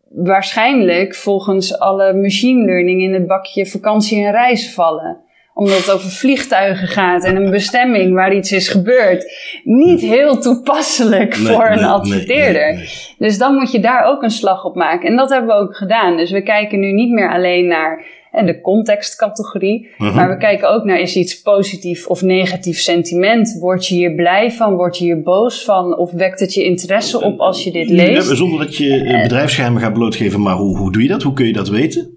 waarschijnlijk volgens alle machine learning in het bakje vakantie en reizen vallen. Omdat het over vliegtuigen gaat en een bestemming waar iets is gebeurd. Niet heel toepasselijk nee, voor nee, een adverteerder. Nee, nee, nee. Dus dan moet je daar ook een slag op maken. En dat hebben we ook gedaan. Dus we kijken nu niet meer alleen naar eh, de contextcategorie. Uh-huh. Maar we kijken ook naar is iets positief of negatief sentiment. Word je hier blij van? Word je hier boos van? Of wekt het je interesse op als je dit leest? Ja, zonder dat je bedrijfsgeheimen gaat blootgeven. Maar hoe, hoe doe je dat? Hoe kun je dat weten?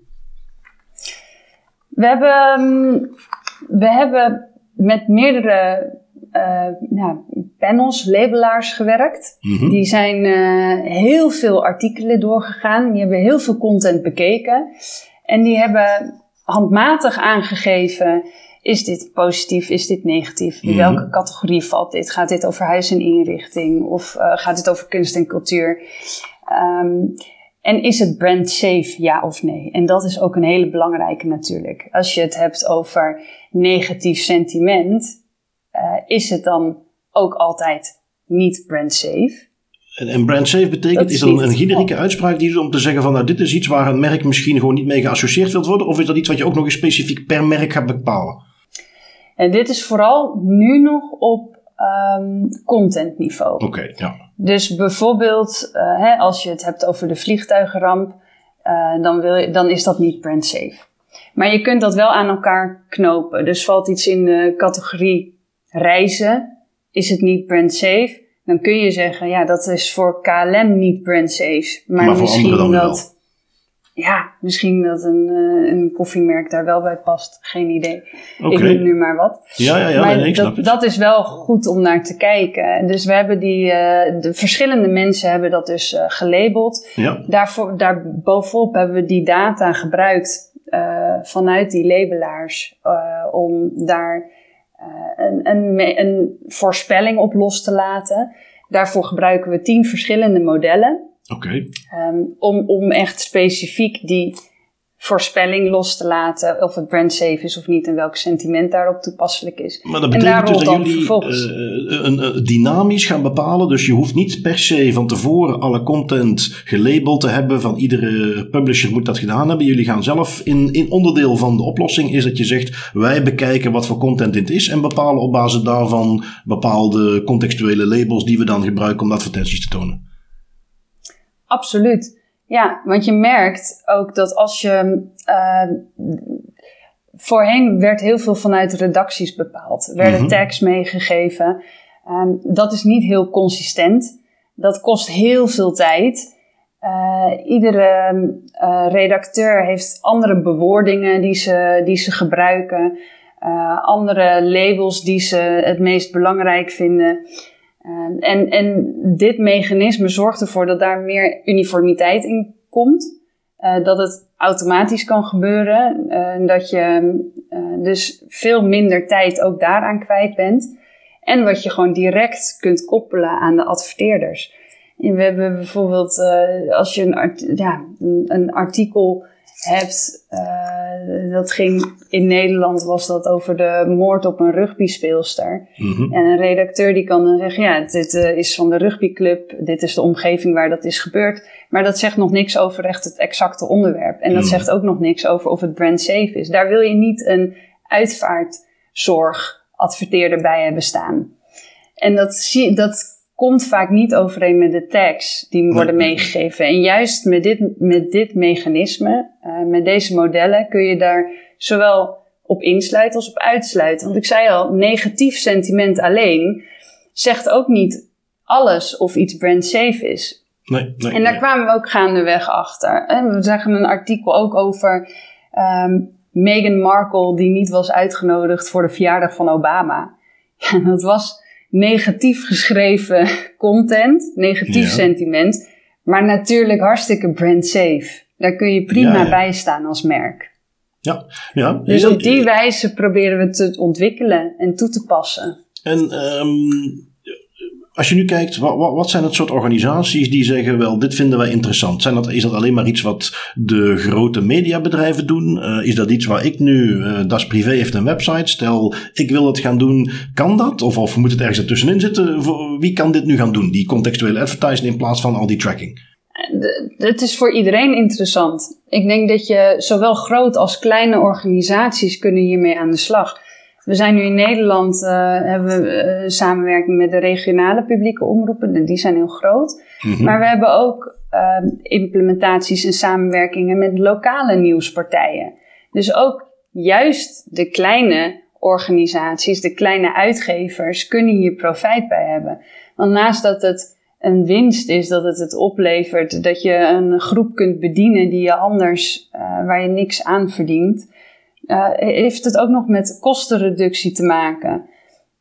We hebben, we hebben met meerdere uh, nou, panels, labelaars gewerkt. Mm-hmm. Die zijn uh, heel veel artikelen doorgegaan. Die hebben heel veel content bekeken. En die hebben handmatig aangegeven, is dit positief, is dit negatief? Mm-hmm. In welke categorie valt dit? Gaat dit over huis en inrichting? Of uh, gaat dit over kunst en cultuur? Um, En is het brand safe, ja of nee? En dat is ook een hele belangrijke natuurlijk. Als je het hebt over negatief sentiment, uh, is het dan ook altijd niet brand safe? En, en brand safe betekent, dat is dat een generieke uitspraak die is om te zeggen van nou, dit is iets waar een merk misschien gewoon niet mee geassocieerd wilt worden? Of is dat iets wat je ook nog eens specifiek per merk gaat bepalen? En dit is vooral nu nog op um, contentniveau. Oké, okay, ja. Dus bijvoorbeeld, uh, hè, als je het hebt over de vliegtuigenramp, uh, dan, wil je, dan is dat niet brand safe. Maar je kunt dat wel aan elkaar knopen. Dus valt iets in de categorie reizen, is het niet brand safe? Dan kun je zeggen, ja, dat is voor K L M niet brand safe. Maar, maar misschien dat, ja, misschien dat een, uh, een koffiemerk daar wel bij past. Geen idee. Okay. Ik noem nu maar wat. Ja, ja, ja. Maar nee, ik snap dat, het. Dat is wel goed om naar te kijken. Dus we hebben die... Uh, de verschillende mensen hebben dat dus uh, gelabeld. Ja. Daarvoor, daarbovenop hebben we die data gebruikt uh, vanuit die labelaars. Uh, om daar uh, een, een, een voorspelling op los te laten. Daarvoor gebruiken we tien verschillende modellen. Okay. Um, om, om echt specifiek die voorspelling los te laten of het brand safe is of niet en welk sentiment daarop toepasselijk is. Maar dat betekent dus dat jullie uh, een, een dynamisch gaan bepalen, dus je hoeft niet per se van tevoren alle content gelabeld te hebben van iedere publisher moet dat gedaan hebben. Jullie gaan zelf in, in onderdeel van de oplossing is dat je zegt wij bekijken wat voor content dit is en bepalen op basis daarvan bepaalde contextuele labels die we dan gebruiken om advertenties te tonen. Absoluut. Ja, want je merkt ook dat als je... Uh, voorheen werd heel veel vanuit redacties bepaald. Werden mm-hmm. tags meegegeven. Um, dat is niet heel consistent. Dat kost heel veel tijd. Uh, iedere uh, redacteur heeft andere bewoordingen die ze, die ze gebruiken. Uh, andere labels die ze het meest belangrijk vinden. Uh, en, en dit mechanisme zorgt ervoor dat daar meer uniformiteit in komt. Uh, dat het automatisch kan gebeuren. Uh, dat je uh, dus veel minder tijd ook daaraan kwijt bent. En wat je gewoon direct kunt koppelen aan de adverteerders. En we hebben bijvoorbeeld, uh, als je een, art- ja, een, een artikel hebt. Uh, dat ging in Nederland was dat over de moord op een rugbyspeelster. Mm-hmm. En een redacteur die kan dan zeggen, ja, dit uh, is van de rugbyclub. Dit is de omgeving waar dat is gebeurd. Maar dat zegt nog niks over echt het exacte onderwerp. En dat mm-hmm. zegt ook nog niks over of het brand safe is. Daar wil je niet een uitvaartzorgadverteerder bij hebben staan. En dat zie dat komt vaak niet overeen met de tags die worden meegegeven. En juist met dit, met dit mechanisme, uh, met deze modellen, kun je daar zowel op insluiten als op uitsluiten. Want ik zei al, negatief sentiment alleen zegt ook niet alles of iets brand safe is. Nee, nee, en daar nee. kwamen we ook gaandeweg achter. En we zagen een artikel ook over um, Meghan Markle die niet was uitgenodigd voor de verjaardag van Obama. Ja, dat was negatief geschreven content, negatief ja. sentiment, maar natuurlijk hartstikke brand safe. Daar kun je prima ja, ja. bij staan als merk. Ja, ja. Dus ja, op die ja. wijze proberen we te ontwikkelen en toe te passen. En um, Als je nu kijkt, wat, wat zijn dat soort organisaties die zeggen, wel, dit vinden wij interessant? Zijn dat, is dat alleen maar iets wat de grote mediabedrijven doen? Uh, is dat iets waar ik nu, uh, Das Privé heeft een website, stel ik wil het gaan doen, kan dat? Of, of moet het ergens ertussenin zitten? Voor, wie kan dit nu gaan doen, die contextuele advertising in plaats van al die tracking? Het is voor iedereen interessant. Ik denk dat je zowel groot als kleine organisaties kunnen hiermee aan de slag. We zijn nu in Nederland, uh, hebben we uh, samenwerking met de regionale publieke omroepen. En die zijn heel groot. Mm-hmm. Maar we hebben ook uh, implementaties en samenwerkingen met lokale nieuwspartijen. Dus ook juist de kleine organisaties, de kleine uitgevers kunnen hier profijt bij hebben. Want naast dat het een winst is, dat het het oplevert, dat je een groep kunt bedienen die je anders, uh, waar je niks aan verdient, Uh, heeft het ook nog met kostenreductie te maken.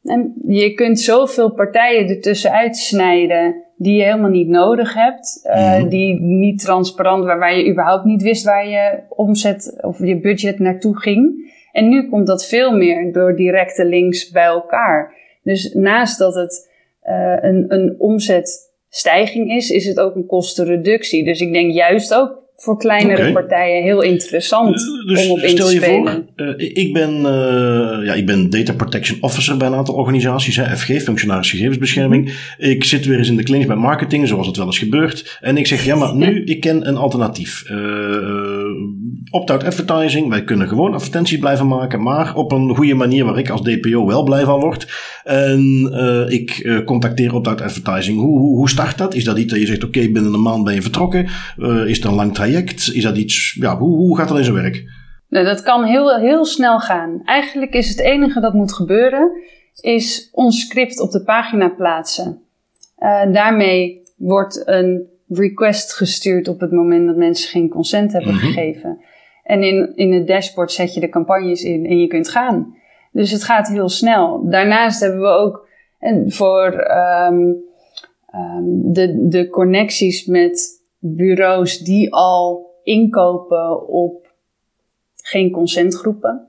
En je kunt zoveel partijen ertussen uitsnijden die je helemaal niet nodig hebt, uh, mm. die niet transparant, waar, waar je überhaupt niet wist waar je omzet of je budget naartoe ging. En nu komt dat veel meer door directe links bij elkaar. Dus naast dat het uh, een, een omzetstijging is, is het ook een kostenreductie. Dus ik denk juist ook voor kleinere okay. partijen heel interessant uh, dus om op in te spelen. Stel je voor, uh, ik, ben, uh, ja, ik ben Data Protection Officer bij een aantal organisaties. Hè, F G, Functionaris Gegevensbescherming. Mm-hmm. Ik zit weer eens in de clinch bij marketing, zoals het wel eens gebeurt. En ik zeg, ja, maar nu, ja. ik ken een alternatief. Uh, Opt-out Advertising. Wij kunnen gewoon advertenties blijven maken, maar op een goede manier waar ik als D P O wel blij van word. En uh, ik uh, contacteer Opt-out Advertising. Hoe, hoe, hoe start dat? Is dat iets dat je zegt, oké, okay, binnen een maand ben je vertrokken? Uh, is het een lang traject? Is dat iets, ja, hoe, hoe gaat dat in zijn werk? Nou, dat kan heel, heel snel gaan. Eigenlijk is het enige dat moet gebeuren, is ons script op de pagina plaatsen. Uh, daarmee wordt een request gestuurd op het moment dat mensen geen consent hebben mm-hmm. gegeven. En in, in het dashboard zet je de campagnes in en je kunt gaan. Dus het gaat heel snel. Daarnaast hebben we ook voor um, um, de, de connecties met bureaus die al inkopen op geen consentgroepen.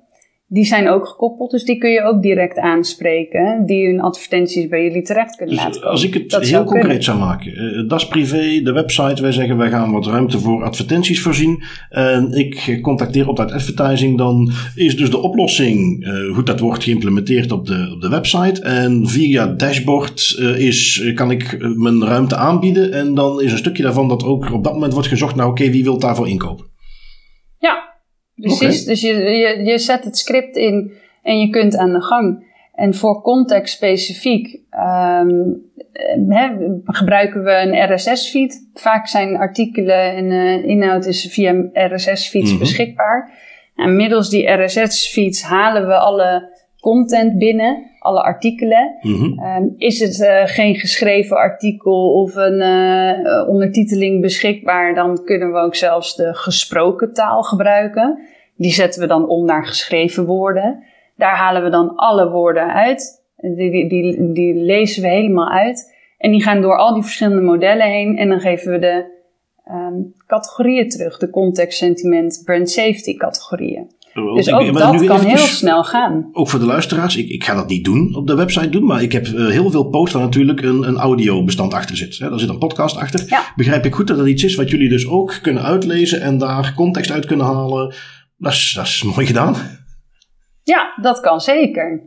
Die zijn ook gekoppeld, dus die kun je ook direct aanspreken. Die hun advertenties bij jullie terecht kunnen dus laten komen. Als ik het dat heel concreet zou maken. Das Privé, de website, wij zeggen wij gaan wat ruimte voor advertenties voorzien. En ik contacteer op dat advertising. Dan is dus de oplossing, uh, hoe dat wordt geïmplementeerd op de, op de website. En via dashboard uh, is, kan ik mijn ruimte aanbieden. En dan is een stukje daarvan dat ook op dat moment wordt gezocht. Nou oké, okay, wie wil daarvoor inkopen? Ja. Precies, okay. Dus je, je, je zet het script in en je kunt aan de gang. En voor context specifiek um, he, gebruiken we een R S S-feed. Vaak zijn artikelen en uh, inhoud is via R S S-feeds mm-hmm. beschikbaar. En middels die R S S-feeds halen we alle content binnen, alle artikelen. Mm-hmm. Um, is het uh, geen geschreven artikel of een uh, ondertiteling beschikbaar, dan kunnen we ook zelfs de gesproken taal gebruiken. Die zetten we dan om naar geschreven woorden. Daar halen we dan alle woorden uit. Die, die, die, die lezen we helemaal uit. En die gaan door al die verschillende modellen heen. En dan geven we de um, categorieën terug. De context, sentiment, brand safety categorieën. Dus ook ik, dat kan heel snel gaan. Ook voor de luisteraars. Ik, ik ga dat niet doen op de website doen. Maar ik heb uh, heel veel posts waar natuurlijk een, een audiobestand achter zit. Hè? Daar zit een podcast achter. Ja. Begrijp ik goed dat dat iets is wat jullie dus ook kunnen uitlezen. En daar context uit kunnen halen. Dat is, dat is mooi gedaan. Ja, dat kan zeker.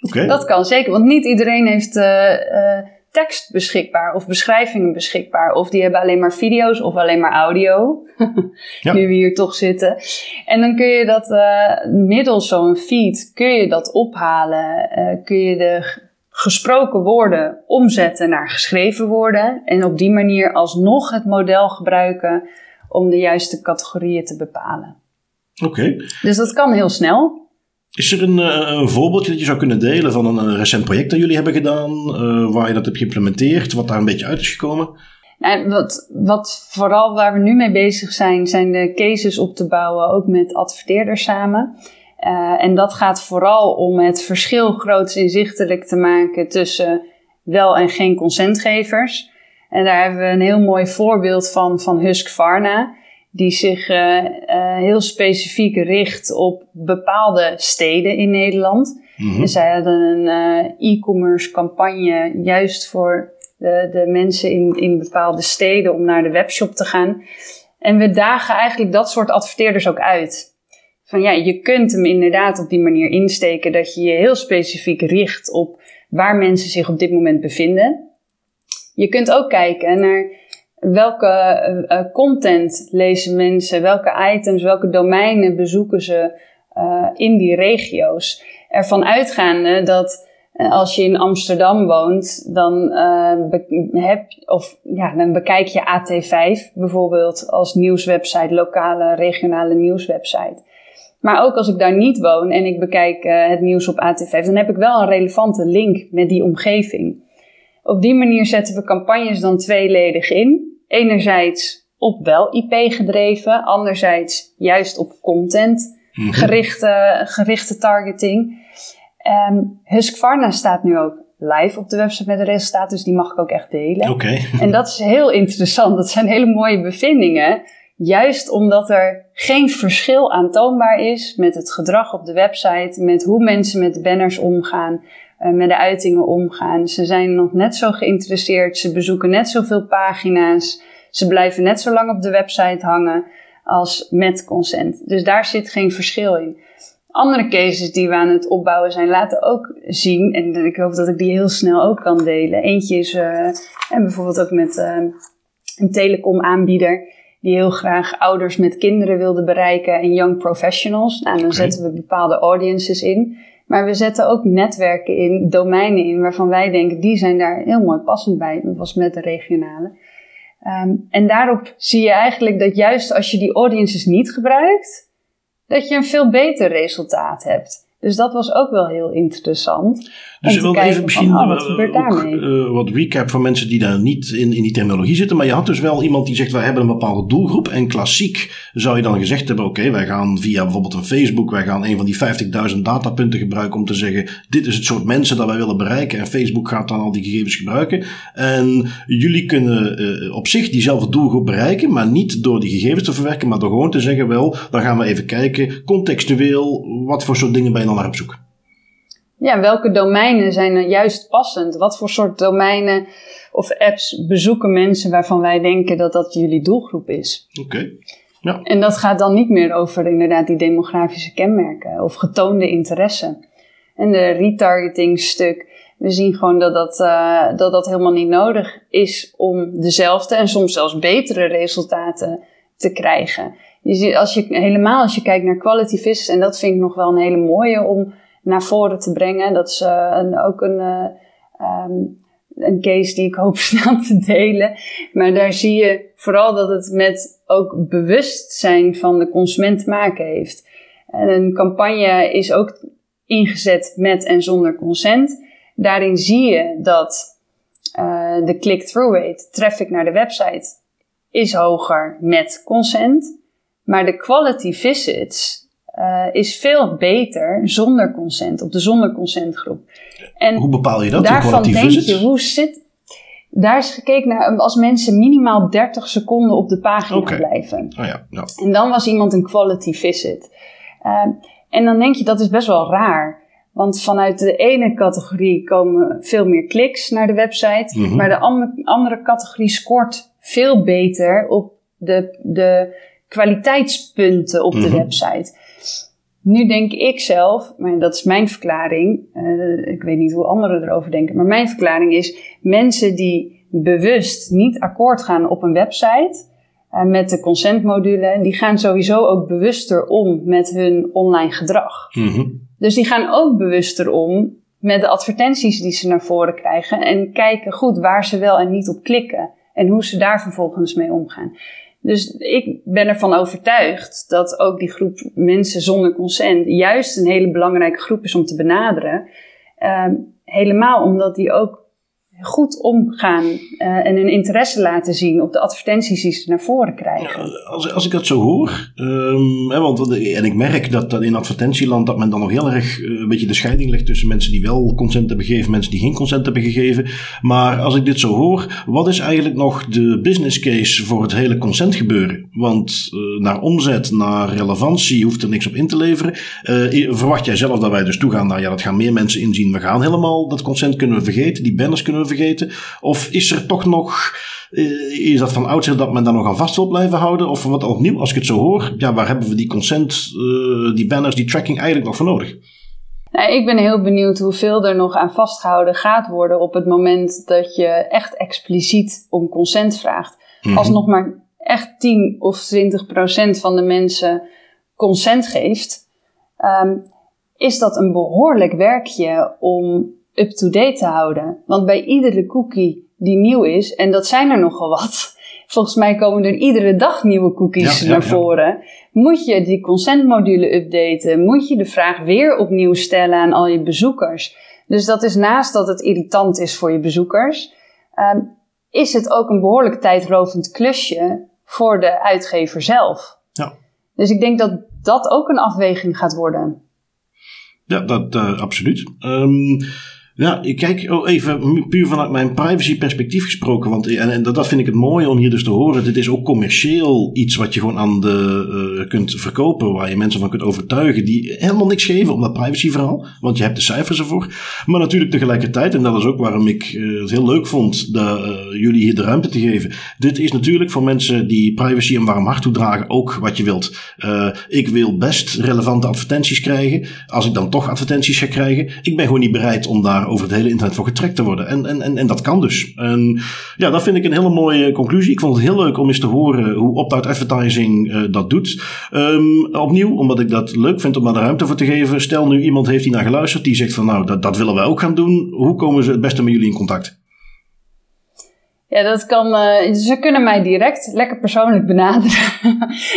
Okay. Dat kan zeker. Want niet iedereen heeft uh, uh, tekst beschikbaar. Of beschrijvingen beschikbaar. Of die hebben alleen maar video's. Of alleen maar audio. Ja. Nu we hier toch zitten. En dan kun je dat uh, middels zo'n feed, kun je dat ophalen. Uh, kun je de g- gesproken woorden omzetten naar geschreven woorden. En op die manier alsnog het model gebruiken om de juiste categorieën te bepalen. Oké. Okay. Dus dat kan heel snel. Is er een, een voorbeeldje dat je zou kunnen delen van een, een recent project dat jullie hebben gedaan, uh, waar je dat hebt geïmplementeerd, wat daar een beetje uit is gekomen? En wat, wat vooral waar we nu mee bezig zijn, zijn de cases op te bouwen, ook met adverteerders samen. Uh, en dat gaat vooral om het verschil groots inzichtelijk te maken tussen wel en geen consentgevers. En daar hebben we een heel mooi voorbeeld van, van Husqvarna, die zich uh, uh, heel specifiek richt op bepaalde steden in Nederland. Mm-hmm. En zij hadden een uh, e-commerce campagne juist voor de, de mensen in, in bepaalde steden om naar de webshop te gaan. En we dagen eigenlijk dat soort adverteerders ook uit. Van ja, je kunt hem inderdaad op die manier insteken dat je je heel specifiek richt op waar mensen zich op dit moment bevinden. Je kunt ook kijken naar welke uh, content lezen mensen, welke items, welke domeinen bezoeken ze uh, in die regio's. Ervan uitgaande dat uh, als je in Amsterdam woont, dan, uh, be- heb, of, ja, dan bekijk je A T vijf bijvoorbeeld als nieuwswebsite, lokale, regionale nieuwswebsite. Maar ook als ik daar niet woon en ik bekijk uh, het nieuws op A T vijf, dan heb ik wel een relevante link met die omgeving. Op die manier zetten we campagnes dan tweeledig in. Enerzijds op wel I P gedreven, anderzijds juist op content gerichte, gerichte targeting. Um, Husqvarna staat nu ook live op de website met de resultaten, dus die mag ik ook echt delen. Okay. En dat is heel interessant, dat zijn hele mooie bevindingen. Juist omdat er geen verschil aantoonbaar is met het gedrag op de website, met hoe mensen met de banners omgaan, met de uitingen omgaan. Ze zijn nog net zo geïnteresseerd, ze bezoeken net zoveel pagina's, ze blijven net zo lang op de website hangen als met consent. Dus daar zit geen verschil in. Andere cases die we aan het opbouwen zijn laten ook zien, en ik hoop dat ik die heel snel ook kan delen. Eentje is uh, en bijvoorbeeld ook met uh, een telecomaanbieder die heel graag ouders met kinderen wilden bereiken en young professionals. Nou, dan okay. zetten we bepaalde audiences in. Maar we zetten ook netwerken in, domeinen in, waarvan wij denken, die zijn daar heel mooi passend bij. Dat was met de regionale. Um, en daarop zie je eigenlijk dat juist als je die audiences niet gebruikt, dat je een veel beter resultaat hebt. Dus dat was ook wel heel interessant. Dus je wilt even misschien van, oh, wat, gebeurt daarmee? Uh, wat recap voor mensen die daar niet in, in die terminologie zitten. Maar je had dus wel iemand die zegt, wij hebben een bepaalde doelgroep. En klassiek zou je dan gezegd hebben, oké, okay, wij gaan via bijvoorbeeld een Facebook, wij gaan een van die vijftigduizend datapunten gebruiken om te zeggen, dit is het soort mensen dat wij willen bereiken. En Facebook gaat dan al die gegevens gebruiken. En jullie kunnen uh, op zich diezelfde doelgroep bereiken, maar niet door die gegevens te verwerken, maar door gewoon te zeggen, wel, dan gaan we even kijken, contextueel, wat voor soort dingen ben je dan naar op zoek? Ja, welke domeinen zijn er juist passend? Wat voor soort domeinen of apps bezoeken mensen waarvan wij denken dat dat jullie doelgroep is? Oké. Okay. Ja. En dat gaat dan niet meer over inderdaad die demografische kenmerken of getoonde interesse. En de retargeting stuk, we zien gewoon dat dat, uh, dat dat helemaal niet nodig is om dezelfde en soms zelfs betere resultaten te krijgen. Je ziet, als je, helemaal als je kijkt naar quality visits, en dat vind ik nog wel een hele mooie om naar voren te brengen. Dat is uh, een, ook een, uh, um, een case die ik hoop snel te delen. Maar daar zie je vooral dat het met ook bewustzijn van de consument te maken heeft. En een campagne is ook ingezet met en zonder consent. Daarin zie je dat uh, de click-through rate, traffic naar de website, is hoger met consent. Maar de quality visits uh, is veel beter zonder consent, op de zonder consent groep. En hoe bepaal je dat? Daarvan de denk visits? je, hoe zit... Daar is gekeken naar als mensen minimaal dertig seconden op de pagina okay. blijven. Oh ja, ja. En dan was iemand een quality visit. Uh, en dan denk je, dat is best wel raar. Want vanuit de ene categorie komen veel meer kliks naar de website. Mm-hmm. Maar de andere, andere categorie scoort veel beter op de... de kwaliteitspunten op de mm-hmm. website. Nu denk ik zelf, maar dat is mijn verklaring, uh, ik weet niet hoe anderen erover denken, maar mijn verklaring is, mensen die bewust niet akkoord gaan op een website, uh, met de consentmodule, die gaan sowieso ook bewuster om met hun online gedrag. Mm-hmm. Dus die gaan ook bewuster om met de advertenties die ze naar voren krijgen en kijken goed waar ze wel en niet op klikken en hoe ze daar vervolgens mee omgaan. Dus ik ben ervan overtuigd dat ook die groep mensen zonder consent juist een hele belangrijke groep is om te benaderen. Uh, helemaal omdat die ook goed omgaan uh, en hun interesse laten zien op de advertenties die ze naar voren krijgen. Ja, als, als ik dat zo hoor, um, hè, want, en ik merk dat, dat in advertentieland dat men dan nog heel erg uh, een beetje de scheiding legt tussen mensen die wel consent hebben gegeven, mensen die geen consent hebben gegeven. Maar als ik dit zo hoor, wat is eigenlijk nog de business case voor het hele consent gebeuren? Want uh, naar omzet, naar relevantie hoeft er niks op in te leveren. Uh, verwacht jij zelf dat wij dus toegaan naar, ja, dat gaan meer mensen inzien, we gaan helemaal dat consent kunnen we vergeten, die banners kunnen we vergeten? Of is er toch nog, is dat van oudsher dat men daar nog aan vast wil blijven houden? Of wat opnieuw, als ik het zo hoor, ja, waar hebben we die consent, uh, die banners, die tracking eigenlijk nog voor nodig? Nou, ik ben heel benieuwd hoeveel er nog aan vastgehouden gaat worden op het moment dat je echt expliciet om consent vraagt. Mm-hmm. Als nog maar echt tien of twintig procent van de mensen consent geeft, um, is dat een behoorlijk werkje om up-to-date te houden. Want bij iedere cookie die nieuw is, en dat zijn er nogal wat, volgens mij komen er iedere dag nieuwe cookies ja, ja, naar voren. Ja. Moet je die consentmodule updaten? Moet je de vraag weer opnieuw stellen aan al je bezoekers? Dus dat is naast dat het irritant is voor je bezoekers, um, is het ook een behoorlijk tijdrovend klusje voor de uitgever zelf. Ja. Dus ik denk dat dat ook een afweging gaat worden. Ja, dat uh, absoluut. Um, ja, ik kijk oh, even puur vanuit mijn privacy perspectief gesproken. Want en, en dat vind ik het mooie om hier dus te horen. Dit is ook commercieel iets wat je gewoon aan de uh, kunt verkopen. Waar je mensen van kunt overtuigen die helemaal niks geven om dat privacy verhaal. Want je hebt de cijfers ervoor. Maar natuurlijk tegelijkertijd, en dat is ook waarom ik uh, het heel leuk vond. De, uh, jullie hier de ruimte te geven. Dit is natuurlijk voor mensen die privacy een warm hart toedragen ook wat je wilt. Uh, ik wil best relevante advertenties krijgen. Als ik dan toch advertenties ga krijgen. Ik ben gewoon niet bereid om daar over het hele internet voor getrackt te worden. En, en, en, en dat kan dus. En ja, dat vind ik een hele mooie conclusie. Ik vond het heel leuk om eens te horen hoe Opt-out Advertising uh, dat doet. Um, opnieuw, omdat ik dat leuk vind om daar de ruimte voor te geven. Stel nu iemand heeft hier naar geluisterd. Die zegt van nou, dat, dat willen wij ook gaan doen. Hoe komen ze het beste met jullie in contact? Ja, dat kan. Uh, ze kunnen mij direct lekker persoonlijk benaderen.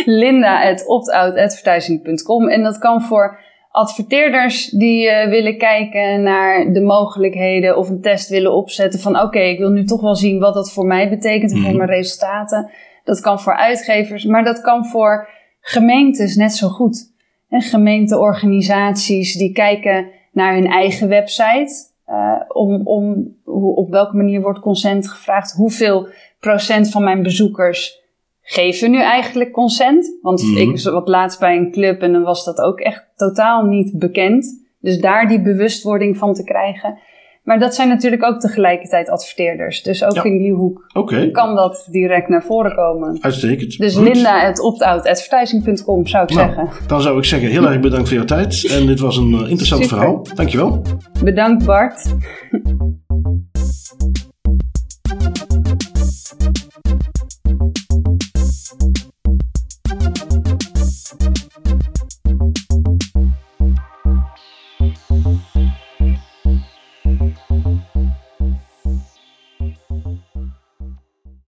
Linda at opt out advertising dot com. En dat kan voor adverteerders die uh, willen kijken naar de mogelijkheden of een test willen opzetten van oké, okay, ik wil nu toch wel zien wat dat voor mij betekent en mm. voor mijn resultaten. Dat kan voor uitgevers, maar dat kan voor gemeentes net zo goed. En gemeenteorganisaties die kijken naar hun eigen website. Uh, om om hoe, op welke manier wordt consent gevraagd? Hoeveel procent van mijn bezoekers geven nu eigenlijk consent? Want mm-hmm. ik zat laatst bij een club en dan was dat ook echt totaal niet bekend. Dus daar die bewustwording van te krijgen. Maar dat zijn natuurlijk ook tegelijkertijd adverteerders. Dus ook ja. in die hoek okay. kan dat direct naar voren komen. Uitstekend. Dus linda at opt out advertising dot com zou ik nou, zeggen. Dan zou ik zeggen, heel erg bedankt voor jouw tijd. En dit was een interessant Super. verhaal. Dankjewel. Bedankt Bart.